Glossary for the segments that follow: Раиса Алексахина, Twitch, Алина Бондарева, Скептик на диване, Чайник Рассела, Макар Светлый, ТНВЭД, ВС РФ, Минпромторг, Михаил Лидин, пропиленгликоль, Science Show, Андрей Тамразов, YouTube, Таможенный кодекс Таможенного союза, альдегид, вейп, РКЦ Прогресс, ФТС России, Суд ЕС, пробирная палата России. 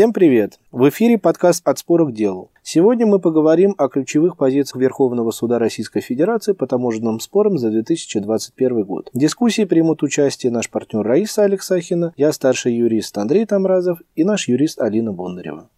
Всем привет! В эфире подкаст «От спора к делу». Сегодня мы поговорим о ключевых позициях Верховного суда Российской Федерации по таможенным спорам за 2021 год. В дискуссии примут участие наш партнер Раиса Алексахина, я старший юрист Андрей Тамразов и наш юрист Алина Бондарева.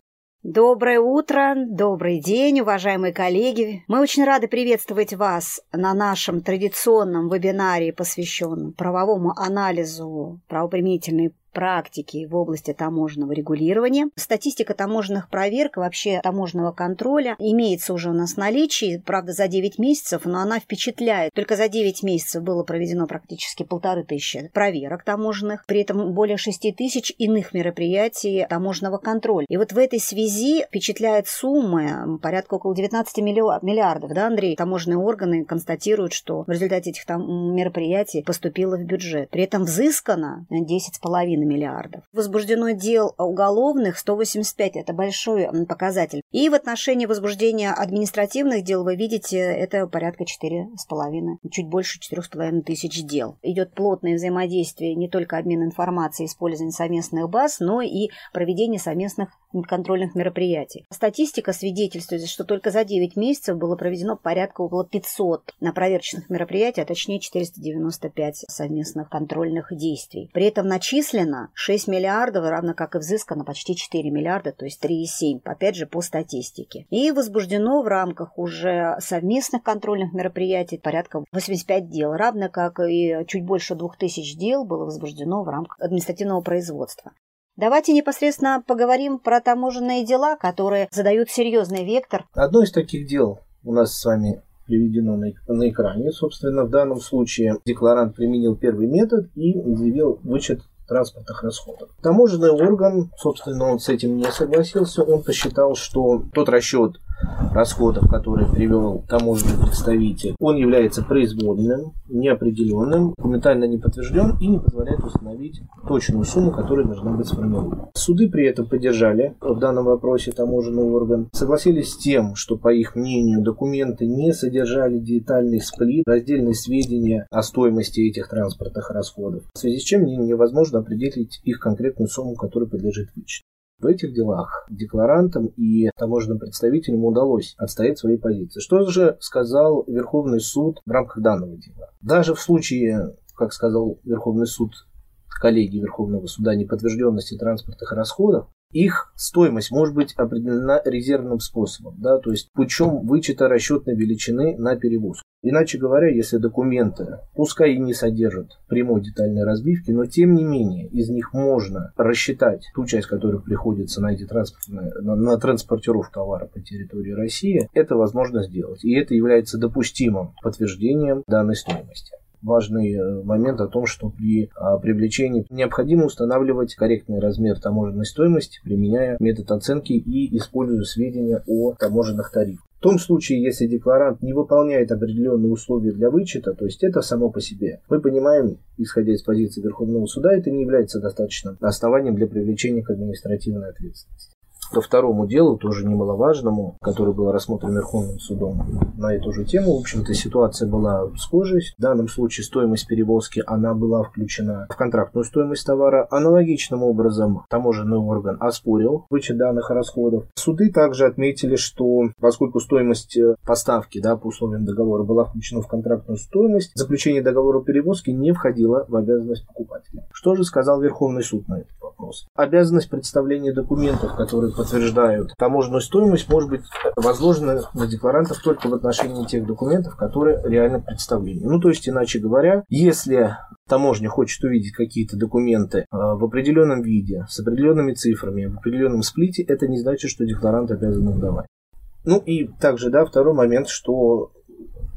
Доброе утро, добрый день, уважаемые коллеги. Мы очень рады приветствовать вас на нашем традиционном вебинаре, посвященном правовому анализу правоприменительной практики в области таможенного регулирования. Статистика таможенных проверок, вообще таможенного контроля имеется уже у нас в наличии, правда, за 9 месяцев, но она впечатляет. Только за 9 месяцев было проведено практически 1500 проверок таможенных, при этом более 6000 иных мероприятий таможенного контроля. И вот в этой связи впечатляют суммы, порядка около 19 миллиардов, да, Андрей? Таможенные органы констатируют, что в результате этих мероприятий поступило в бюджет. При этом взыскано 10,5 миллиардов. Возбуждено дел уголовных 185, это большой показатель. И в отношении возбуждения административных дел, вы видите, это порядка 4,5, чуть больше 4,5 тысяч дел. Идет плотное взаимодействие, не только обмен информацией, использование совместных баз, но и проведение совместных контрольных мероприятий. Статистика свидетельствует, что только за 9 месяцев было проведено порядка около 500 проверочных мероприятий, а точнее 495 совместных контрольных действий. При этом начислено 6 миллиардов, равно как и взыскано почти 4 миллиарда, то есть 3,7, опять же по статистике. И возбуждено в рамках уже совместных контрольных мероприятий порядка 85 дел, равно как и чуть больше 2000 дел было возбуждено в рамках административного производства. Давайте непосредственно поговорим про таможенные дела, которые задают серьезный вектор. Одно из таких дел у нас с вами приведено на экране. Собственно, в данном случае декларант применил первый метод и заявил вычет транспортных расходов. Таможенный орган, собственно, он с этим не согласился. Он посчитал, что тот расчет расходов, который привел таможенный представитель, он является произвольным, неопределенным, документально не подтвержден и не позволяет установить точную сумму, которая должна быть сформирована. Суды при этом поддержали в данном вопросе таможенный орган, согласились с тем, что, по их мнению, документы не содержали детальный сплит, раздельные сведения о стоимости этих транспортных расходов, в связи с чем невозможно определить их конкретную сумму, которая подлежит вычету. В этих делах декларантам и таможенным представителям удалось отстоять свои позиции. Что же сказал Верховный суд в рамках данного дела? Даже в случае, как сказал Верховный суд, коллеги Верховного суда, неподтвержденности транспортных расходов, их стоимость может быть определена резервным способом, да, то есть путем вычета расчетной величины на перевозку. Иначе говоря, если документы, пускай и не содержат прямой детальной разбивки, но тем не менее из них можно рассчитать ту часть, которая приходится на эти на транспортировку товара по территории России, это возможно сделать. И это является допустимым подтверждением данной стоимости. Важный момент о том, что при привлечении необходимо устанавливать корректный размер таможенной стоимости, применяя метод оценки и используя сведения о таможенных тарифах. В том случае, если декларант не выполняет определенные условия для вычета, то есть это само по себе, мы понимаем, исходя из позиции Верховного суда, это не является достаточным основанием для привлечения к административной ответственности. Ко второму делу, тоже немаловажному, который был рассмотрен Верховным судом на эту же тему, в общем-то, ситуация была схожей. В данном случае стоимость перевозки, она была включена в контрактную стоимость товара. Аналогичным образом таможенный орган оспорил вычет данных расходов. Суды также отметили, что поскольку стоимость поставки, да, по условиям договора была включена в контрактную стоимость, заключение договора перевозки не входило в обязанность покупателя. Что же сказал Верховный суд на этот вопрос? Обязанность представления документов, которые подтверждают таможенную стоимость, может быть возложена на декларантов только в отношении тех документов, которые реально представлены. Ну, то есть, иначе говоря, если таможня хочет увидеть какие-то документы в определенном виде, с определенными цифрами, в определенном сплите, это не значит, что декларант обязан их давать. Ну и также, да, второй момент, что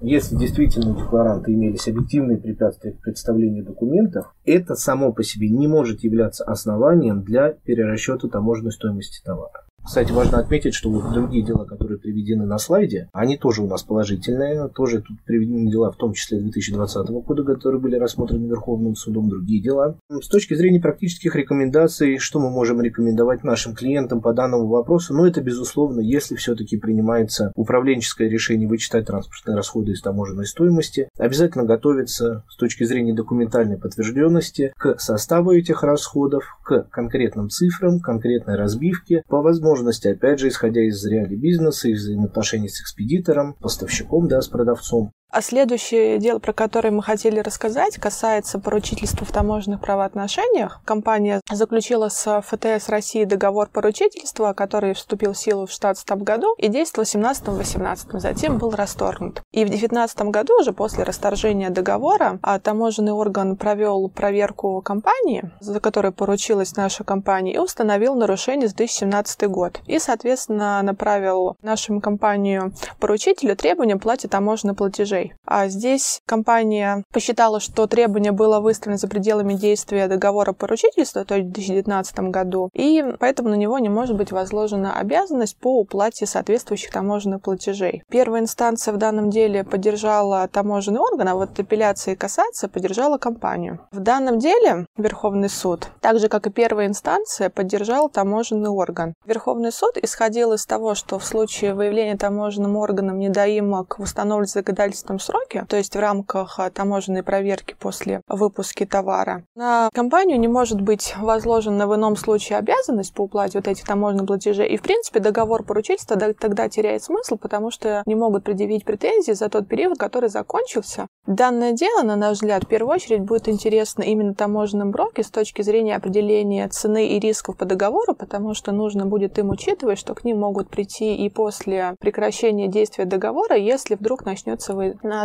если действительно у декларанта имелись объективные препятствия к представлению документов, это само по себе не может являться основанием для перерасчета таможенной стоимости товара. Кстати, важно отметить, что вот другие дела, которые приведены на слайде, они тоже у нас положительные. Тоже тут приведены дела, в том числе 2020 года, которые были рассмотрены Верховным судом, другие дела. С точки зрения практических рекомендаций, что мы можем рекомендовать нашим клиентам по данному вопросу? Ну, это, безусловно, если все-таки принимается управленческое решение вычитать транспортные расходы из таможенной стоимости, обязательно готовиться с точки зрения документальной подтвержденности к составу этих расходов, к конкретным цифрам, конкретной разбивке, по возможности, опять же, исходя из реалий бизнеса, из взаимоотношений с экспедитором, поставщиком, да, с продавцом. А следующее дело, про которое мы хотели рассказать, касается поручительства в таможенных правоотношениях. Компания заключила с ФТС России договор поручительства, который вступил в силу в 2016 году и действовал в 2017-2018, затем был расторгнут. И в 2019 году, уже после расторжения договора, таможенный орган провел проверку компании, за которой поручилась наша компания, и установил нарушение за 2017 год. И, соответственно, направил нашему компанию-поручителю требования плате таможенных платежей. А здесь компания посчитала, что требование было выставлено за пределами действия договора поручительства, то есть в 2019 году, и поэтому на него не может быть возложена обязанность по уплате соответствующих таможенных платежей. Первая инстанция в данном деле поддержала таможенный орган, а вот апелляция и кассация поддержала компанию. В данном деле Верховный суд, так же как и первая инстанция, поддержал таможенный орган. Верховный суд исходил из того, что в случае выявления таможенным органом недоимок в установленном законодательством сроке, то есть в рамках таможенной проверки после выпуска товара, на компанию не может быть возложена в ином случае обязанность по уплате вот этих таможенных платежей. И, в принципе, договор поручительства тогда теряет смысл, потому что не могут предъявить претензии за тот период, который закончился. Данное дело, на наш взгляд, в первую очередь будет интересно именно таможенным брокерам с точки зрения определения цены и рисков по договору, потому что нужно будет им учитывать, что к ним могут прийти и после прекращения действия договора, если вдруг начнется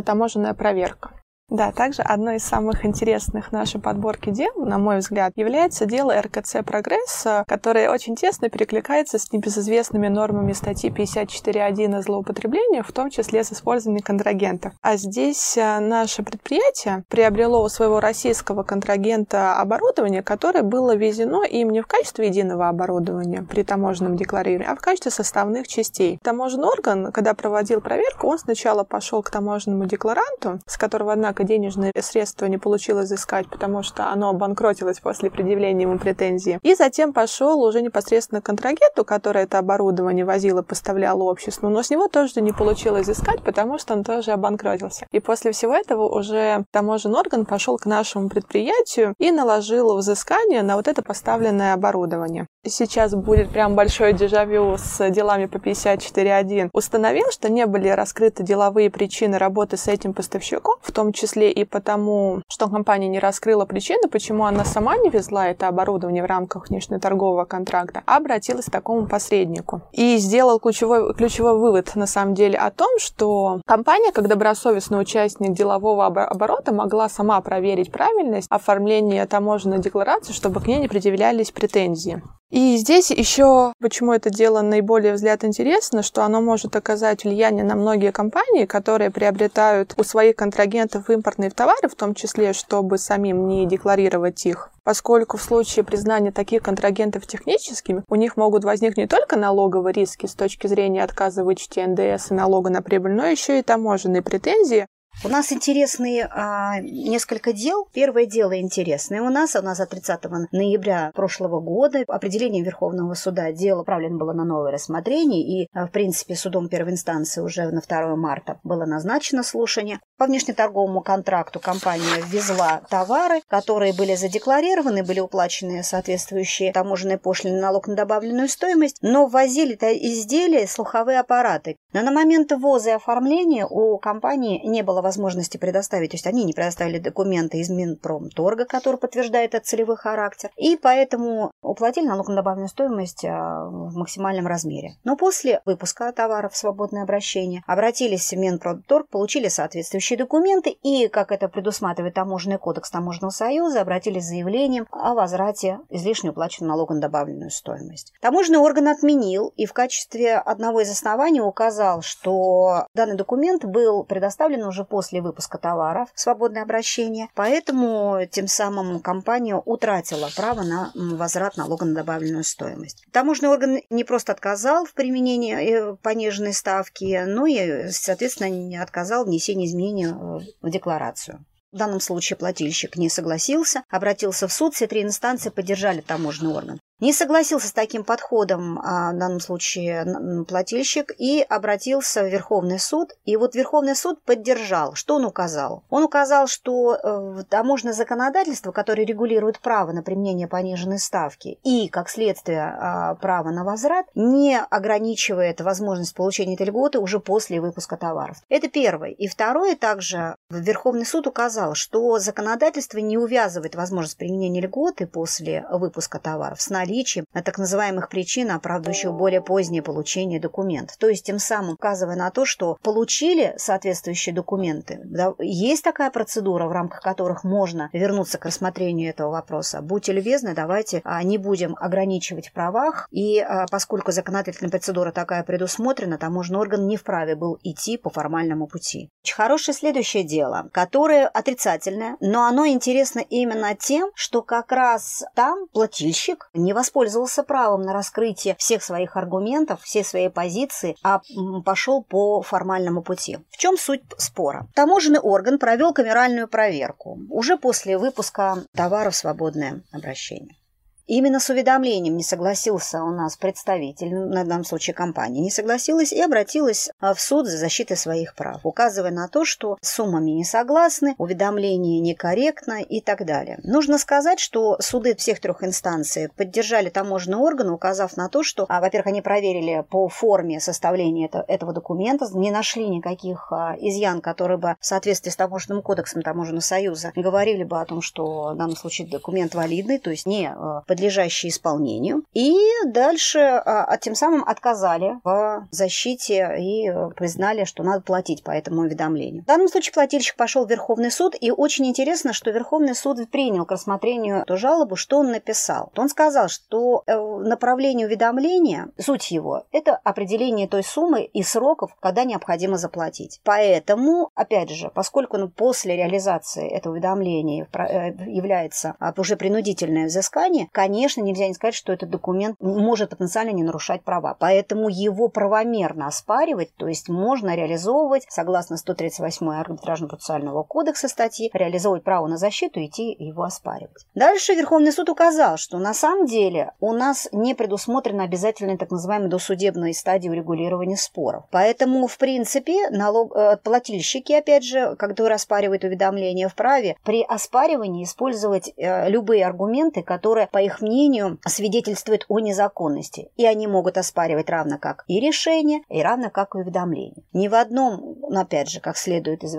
таможенная проверка. Да, также одной из самых интересных нашей подборки дел, на мой взгляд, является дело РКЦ «Прогресс», которое очень тесно перекликается с небезызвестными нормами статьи 54.1 о злоупотреблении, в том числе с использованием контрагентов. А здесь наше предприятие приобрело у своего российского контрагента оборудование, которое было ввезено им не в качестве единого оборудования при таможенном декларировании, а в качестве составных частей. Таможенный орган, когда проводил проверку, он сначала пошел к таможенному декларанту, с которого, однако, денежные средства не получилось изыскать, потому что оно обанкротилось после предъявления ему претензии. И затем пошел уже непосредственно к контрагенту, который это оборудование возил и поставлял обществу, но с него тоже не получилось изыскать, потому что он тоже обанкротился. И после всего этого уже таможенный орган пошел к нашему предприятию и наложил взыскание на вот это поставленное оборудование. Сейчас будет прям большое дежавю с делами по 54.1. Установил, что не были раскрыты деловые причины работы с этим поставщиком, в том числе и потому, что компания не раскрыла причины, почему она сама не везла это оборудование в рамках внешнеторгового контракта, а обратилась к такому посреднику. И сделал ключевой вывод, на самом деле, о том, что компания, как добросовестный участник делового оборота, могла сама проверить правильность оформления таможенной декларации, чтобы к ней не предъявлялись претензии. И здесь еще, почему это дело наиболее взгляд интересно, что оно может оказать влияние на многие компании, которые приобретают у своих контрагентов импортные товары, в том числе, чтобы самим не декларировать их. Поскольку в случае признания таких контрагентов техническими, у них могут возникнуть не только налоговые риски с точки зрения отказа в вычете НДС и налога на прибыль, но еще и таможенные претензии. У нас интересные несколько дел. Первое дело интересное у нас от 30 ноября прошлого года определение Верховного суда. Дело направлено было на новое рассмотрение, и, в принципе, судом первой инстанции уже на 2 марта было назначено слушание. По внешнеторговому контракту компания ввезла товары, которые были задекларированы, были уплачены соответствующие таможенные пошлины, налог на добавленную стоимость, но ввозили-то изделия, слуховые аппараты. Но на момент ввоза и оформления у компании не было возможности предоставить, то есть они не предоставили документы из Минпромторга, который подтверждает этот целевой характер, и поэтому уплатили налог на добавленную стоимость в максимальном размере. Но после выпуска товаров в свободное обращение обратились в Минпромторг, получили соответствующие документы и, как это предусматривает Таможенный кодекс Таможенного союза, обратились с заявлением о возврате излишне уплаченного налога на добавленную стоимость. Таможенный орган отменил и в качестве одного из оснований указал показал, что данный документ был предоставлен уже после выпуска товаров, свободное обращение, поэтому тем самым компания утратила право на возврат налога на добавленную стоимость. Таможенный орган не просто отказал в применении пониженной ставки, но и, соответственно, отказал в внесении изменений в декларацию. В данном случае плательщик не согласился, обратился в суд, все три инстанции поддержали таможенный орган. Не согласился с таким подходом, в данном случае плательщик, и обратился в Верховный суд. И вот Верховный суд поддержал. Что он указал? Он указал, что таможенное законодательство, которое регулирует право на применение пониженной ставки и, как следствие, право на возврат, не ограничивает возможность получения этой льготы уже после выпуска товаров. Это первое. И второе, также Верховный суд указал, что законодательство не увязывает возможность применения льготы после выпуска товаров с на так называемых причин, оправдывающих более позднее получение документов. То есть, тем самым указывая на то, что получили соответствующие документы, да, есть такая процедура, в рамках которых можно вернуться к рассмотрению этого вопроса. Будьте любезны, давайте не будем ограничивать в правах, и поскольку законодательная процедура такая предусмотрена, таможенный орган не вправе был идти по формальному пути. Очень хорошее следующее дело, которое отрицательное, но оно интересно именно тем, что как раз там плательщик не воспользовался правом на раскрытие всех своих аргументов, всей своей позиции, а пошел по формальному пути. В чем суть спора? Таможенный орган провел камеральную проверку уже после выпуска товаров в свободное обращение. Именно с уведомлением не согласился у нас представитель, на данном случае компания, не согласилась и обратилась в суд за защитой своих прав, указывая на то, что с суммами не согласны, уведомление некорректно и так далее. Нужно сказать, что суды всех трех инстанций поддержали таможенный орган, указав на то, что, во-первых, они проверили по форме составления этого документа, не нашли никаких изъян, которые бы в соответствии с Таможенным кодексом Таможенного союза говорили бы о том, что в данном случае документ валидный, то есть не подлежащие исполнению, и дальше тем самым отказали в защите и признали, что надо платить по этому уведомлению. В данном случае плательщик пошел в Верховный суд, и очень интересно, что Верховный суд принял к рассмотрению эту жалобу, что он написал. Он сказал, что направление уведомления, суть его, это определение той суммы и сроков, когда необходимо заплатить. Поэтому, опять же, поскольку после реализации этого уведомления является уже принудительное взыскание, конечно, нельзя не сказать, что этот документ может потенциально не нарушать права. Поэтому его правомерно оспаривать, то есть можно реализовывать, согласно 138-й Арбитражно-процессуального кодекса статьи, реализовывать право на защиту и идти его оспаривать. Дальше Верховный суд указал, что на самом деле у нас не предусмотрена обязательная так называемая досудебная стадия урегулирования споров. Поэтому, в принципе, плательщики, опять же, которые оспаривают уведомление вправе, при оспаривании использовать любые аргументы, которые, по их мнению, свидетельствует о незаконности. И они могут оспаривать равно как и решение, и равно как и уведомление. Ни в одном, опять же, как следует из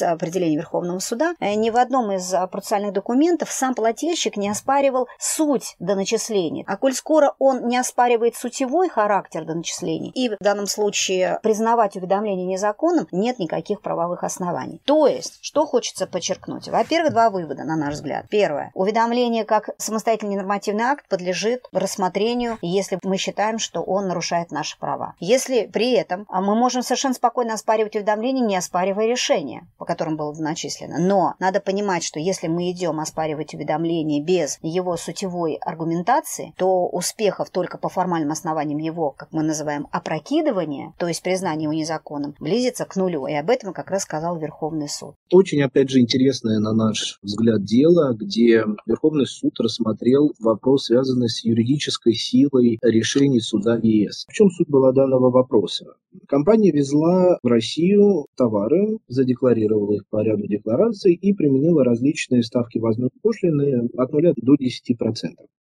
определения Верховного суда, ни в одном из процессуальных документов сам плательщик не оспаривал суть доначисления. А коль скоро он не оспаривает сутевой характер доначислений, и в данном случае признавать уведомление незаконным, нет никаких правовых оснований. То есть, что хочется подчеркнуть? Во-первых, два вывода, на наш взгляд. Первое. Уведомление как самостоятельный нормативный акт подлежит рассмотрению, если мы считаем, что он нарушает наши права. Если при этом мы можем совершенно спокойно оспаривать уведомление, не оспаривая решение, по которому было доначислено. Но надо понимать, что если мы идем оспаривать уведомление без его сутевой аргументации, то успехов только по формальным основаниям его, как мы называем, опрокидывания, то есть признание его незаконным, близится к нулю. И об этом как раз сказал Верховный суд. Очень, опять же, интересное, на наш взгляд, дело, где Верховный суд рассмотрел вопрос, связанный с юридической силой решений суда ЕС. В чем суть была данного вопроса? Компания везла в Россию товары, задекларировала их по ряду деклараций и применила различные ставки возной пошлины от 0 до 10%.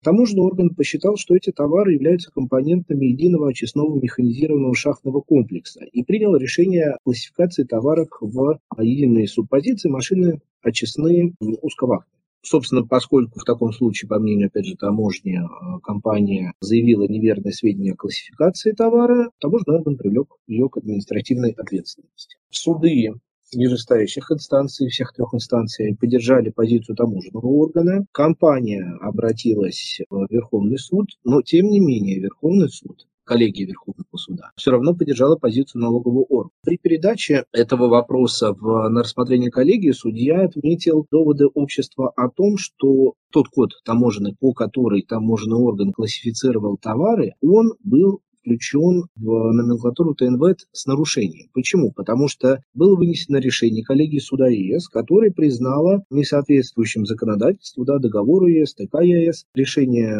Таможенный орган посчитал, что эти товары являются компонентами единого очистного механизированного шахтного комплекса и принял решение о классификации товаров в единые субпозиции машины очистные узковахтные. Собственно, поскольку в таком случае, по мнению, опять же, таможни, компания заявила неверное сведение о классификации товара, таможенный орган привлек ее к административной ответственности. Суды нижестоящих инстанций, всех трех инстанций, поддержали позицию таможенного органа. Компания обратилась в Верховный суд, но, тем не менее, Верховный суд, коллегия Верховного суда, все равно поддержала позицию налогового органа. При передаче этого вопроса на рассмотрение коллегии судья отметил доводы общества о том, что тот код таможенный, по которой таможенный орган классифицировал товары, он был включен в номенклатуру ТНВЭД с нарушением. Почему? Потому что было вынесено решение коллегии Суда ЕС, которое признало несоответствующим законодательству, договору ЕС, ТК ЕС, решение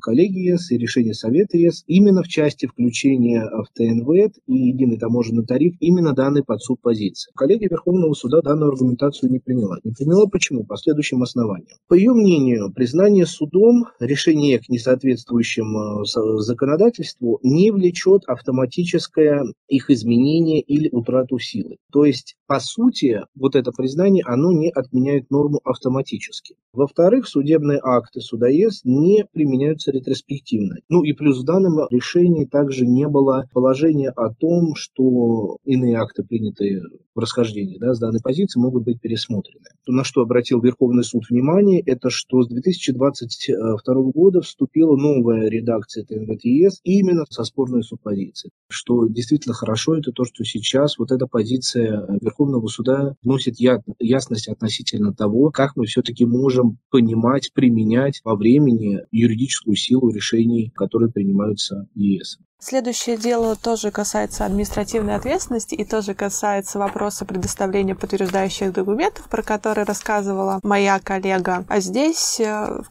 коллегии ЕС и решение Совета ЕС именно в части включения в ТНВЭД и единый таможенный тариф именно данной подсуд позиции. Коллегия Верховного Суда данную аргументацию не приняла. Не приняла почему? По следующим основаниям. По ее мнению, признание судом решения к несоответствующим законодательству не влечет автоматическое их изменение или утрату силы. То есть, по сути, вот это признание, оно не отменяет норму автоматически. Во-вторых, судебные акты Суда ЕС не применяются ретроспективно. Ну и плюс в данном решении также не было положения о том, что иные акты, принятые в расхождении с данной позиции, могут быть пересмотрены. На что обратил Верховный суд внимание, это что с 2022 года вступила новая редакция ТНВЭД ЕС именно со спорной субпозицией. Что действительно хорошо, это то, что сейчас вот эта позиция Верховного суда вносит ясность относительно того, как мы все-таки можем понимать, применять во времени юридическую силу решений, которые принимаются ЕС. Следующее дело тоже касается административной ответственности и тоже касается вопроса предоставления подтверждающих документов, про которые рассказывала моя коллега. А здесь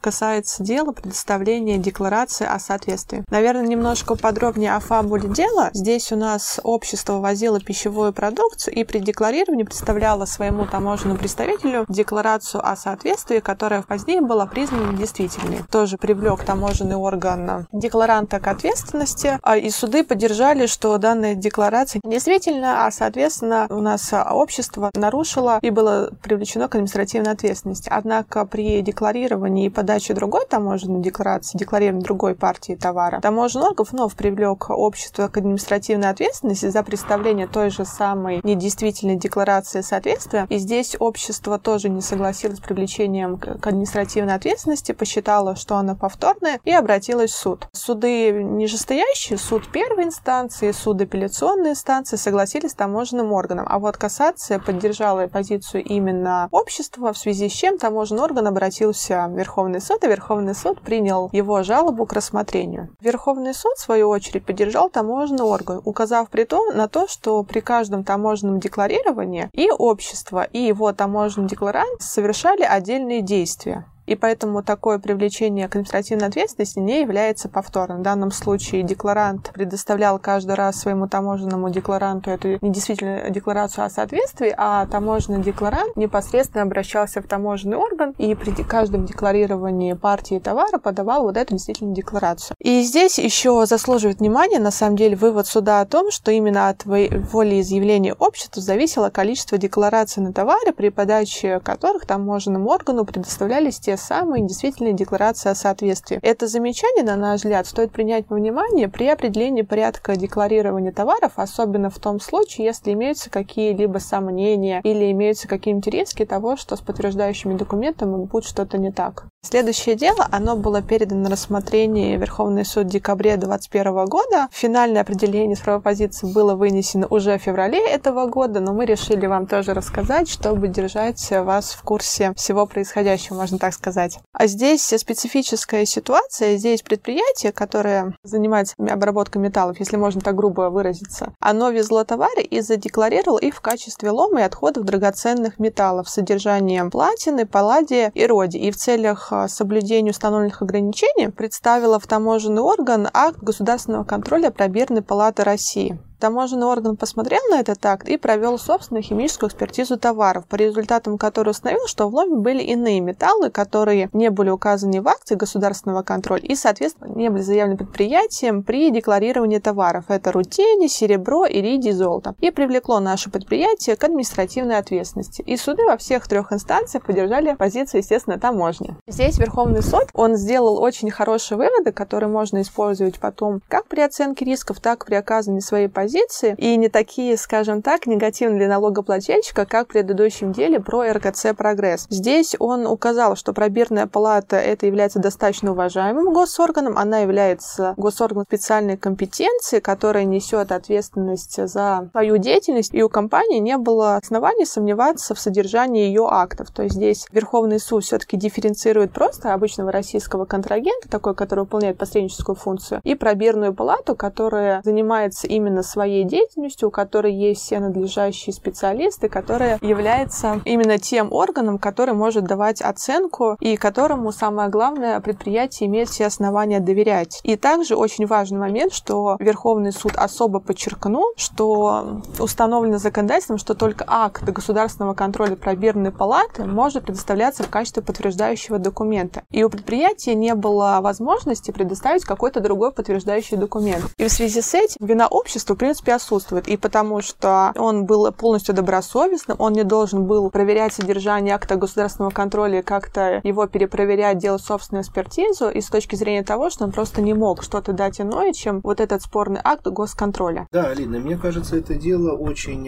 касается дела предоставления декларации о соответствии. Наверное, немножко подробнее о фабуле дела. Здесь у нас общество возило пищевую продукцию и при декларировании представляло своему таможенному представителю декларацию о соответствии, которая позднее была признана недействительной. Тоже привлек таможенный орган декларанта к ответственности. И суды поддержали, что данная декларация недействительна, а, соответственно, у нас общество нарушило и было привлечено к административной ответственности. Однако при декларировании и подаче другой таможенной декларации, декларировании другой партии товара, таможенный орган вновь привлек общество к административной ответственности за представление той же самой недействительной декларации соответствия. И здесь общество тоже не согласилось с привлечением к административной ответственности, посчитало, что она повторная, и обратилось в суд. Суды нижестоящие, суд первой инстанции, суд апелляционной инстанции согласились с таможенным органом. А вот кассация поддержала позицию именно общества, в связи с чем таможенный орган обратился в Верховный суд, и Верховный суд принял его жалобу к рассмотрению. Верховный суд, в свою очередь, поддержал таможенный орган, указав притом на то, что при каждом таможенном декларировании и общество, и его таможенный декларант совершали отдельные действия. И поэтому такое привлечение к административной ответственности не является повторным. В данном случае декларант предоставлял каждый раз своему таможенному декларанту эту недействительную декларацию о соответствии, а таможенный декларант непосредственно обращался в таможенный орган и при каждом декларировании партии товара подавал вот эту недействительную декларацию. И здесь еще заслуживает внимания, на самом деле, вывод суда о том, что именно от волеизъявления общества зависело количество деклараций на товаре, при подаче которых таможенному органу предоставлялись те самые недействительные декларации о соответствии. Это замечание, на наш взгляд, стоит принять во внимание при определении порядка декларирования товаров, особенно в том случае, если имеются какие-либо сомнения или имеются какие-нибудь риски того, что с подтверждающими документами будет что-то не так. Следующее дело, оно было передано на рассмотрение Верховный суд в декабре 2021 года. Финальное определение правовой позиции было вынесено уже в феврале этого года, но мы решили вам тоже рассказать, чтобы держать вас в курсе всего происходящего, можно так сказать. А здесь специфическая ситуация. Здесь предприятие, которое занимается обработкой металлов, если можно так грубо выразиться, оно везло товары и задекларировало их в качестве лома и отходов драгоценных металлов с содержанием платины, палладия и роди. И в целях соблюдения установленных ограничений представило в таможенный орган акт государственного контроля пробирной палаты России. Таможенный орган посмотрел на этот акт и провел собственную химическую экспертизу товаров, по результатам которой установил, что в ломе были иные металлы, которые не были указаны в акте государственного контроля и, соответственно, не были заявлены предприятием при декларировании товаров. Это рутений, серебро, иридий, золото. И привлекло наше предприятие к административной ответственности. И суды во всех трех инстанциях поддержали позицию, естественно, таможни. Здесь Верховный суд, он сделал очень хорошие выводы, которые можно использовать потом как при оценке рисков, так и при оказании своей позиции позиции и не такие, скажем так, негативные для налогоплательщика, как в предыдущем деле про РКЦ «Прогресс». Здесь он указал, что пробирная палата это является достаточно уважаемым госорганом, она является госорганом специальной компетенции, которая несет ответственность за свою деятельность, и у компании не было оснований сомневаться в содержании ее актов. То есть здесь Верховный суд все-таки дифференцирует просто обычного российского контрагента, такой, который выполняет посредническую функцию, и пробирную палату, которая занимается именно своей деятельностью, у которой есть все надлежащие специалисты, которая является именно тем органом, который может давать оценку и которому, самое главное, предприятие имеет все основания доверять. И также очень важный момент, что Верховный суд особо подчеркнул, что установлено законодательством, что только акт государственного контроля пробирной палаты может предоставляться в качестве подтверждающего документа. И у предприятия не было возможности предоставить какой-то другой подтверждающий документ. И в связи с этим вина общества, в принципе, отсутствует. И потому что он был полностью добросовестным, он не должен был проверять содержание акта государственного контроля, как-то его перепроверять, делать собственную экспертизу, и с точки зрения того, что он просто не мог что-то дать иное, чем вот этот спорный акт госконтроля. Да, Алина, мне кажется, это дело очень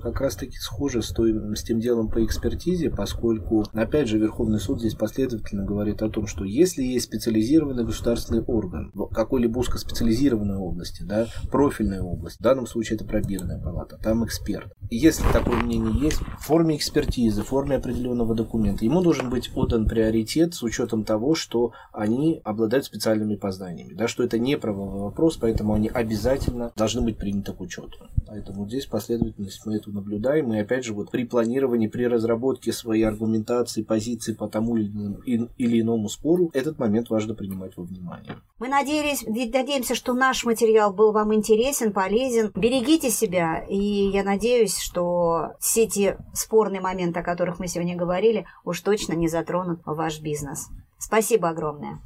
как раз-таки схоже с тем делом по экспертизе, поскольку, опять же, Верховный суд здесь последовательно говорит о том, что если есть специализированный государственный орган в какой-либо узкоспециализированной области, да, профильной области, в данном случае это пробирная палата, там эксперт. И если такое мнение есть, в форме экспертизы, в форме определенного документа, ему должен быть отдан приоритет с учетом того, что они обладают специальными познаниями, да, что это не правовой вопрос, поэтому они обязательно должны быть приняты к учету. Поэтому здесь последовательность мы эту наблюдаем, и опять же вот при планировании, при разработке своей аргументации, позиции по тому или иному спору, этот момент важно принимать во внимание. Мы надеемся, что наш материал был вам интересен, полезен. Берегите себя, и я надеюсь, что все те спорные моменты, о которых мы сегодня говорили, уж точно не затронут ваш бизнес. Спасибо огромное.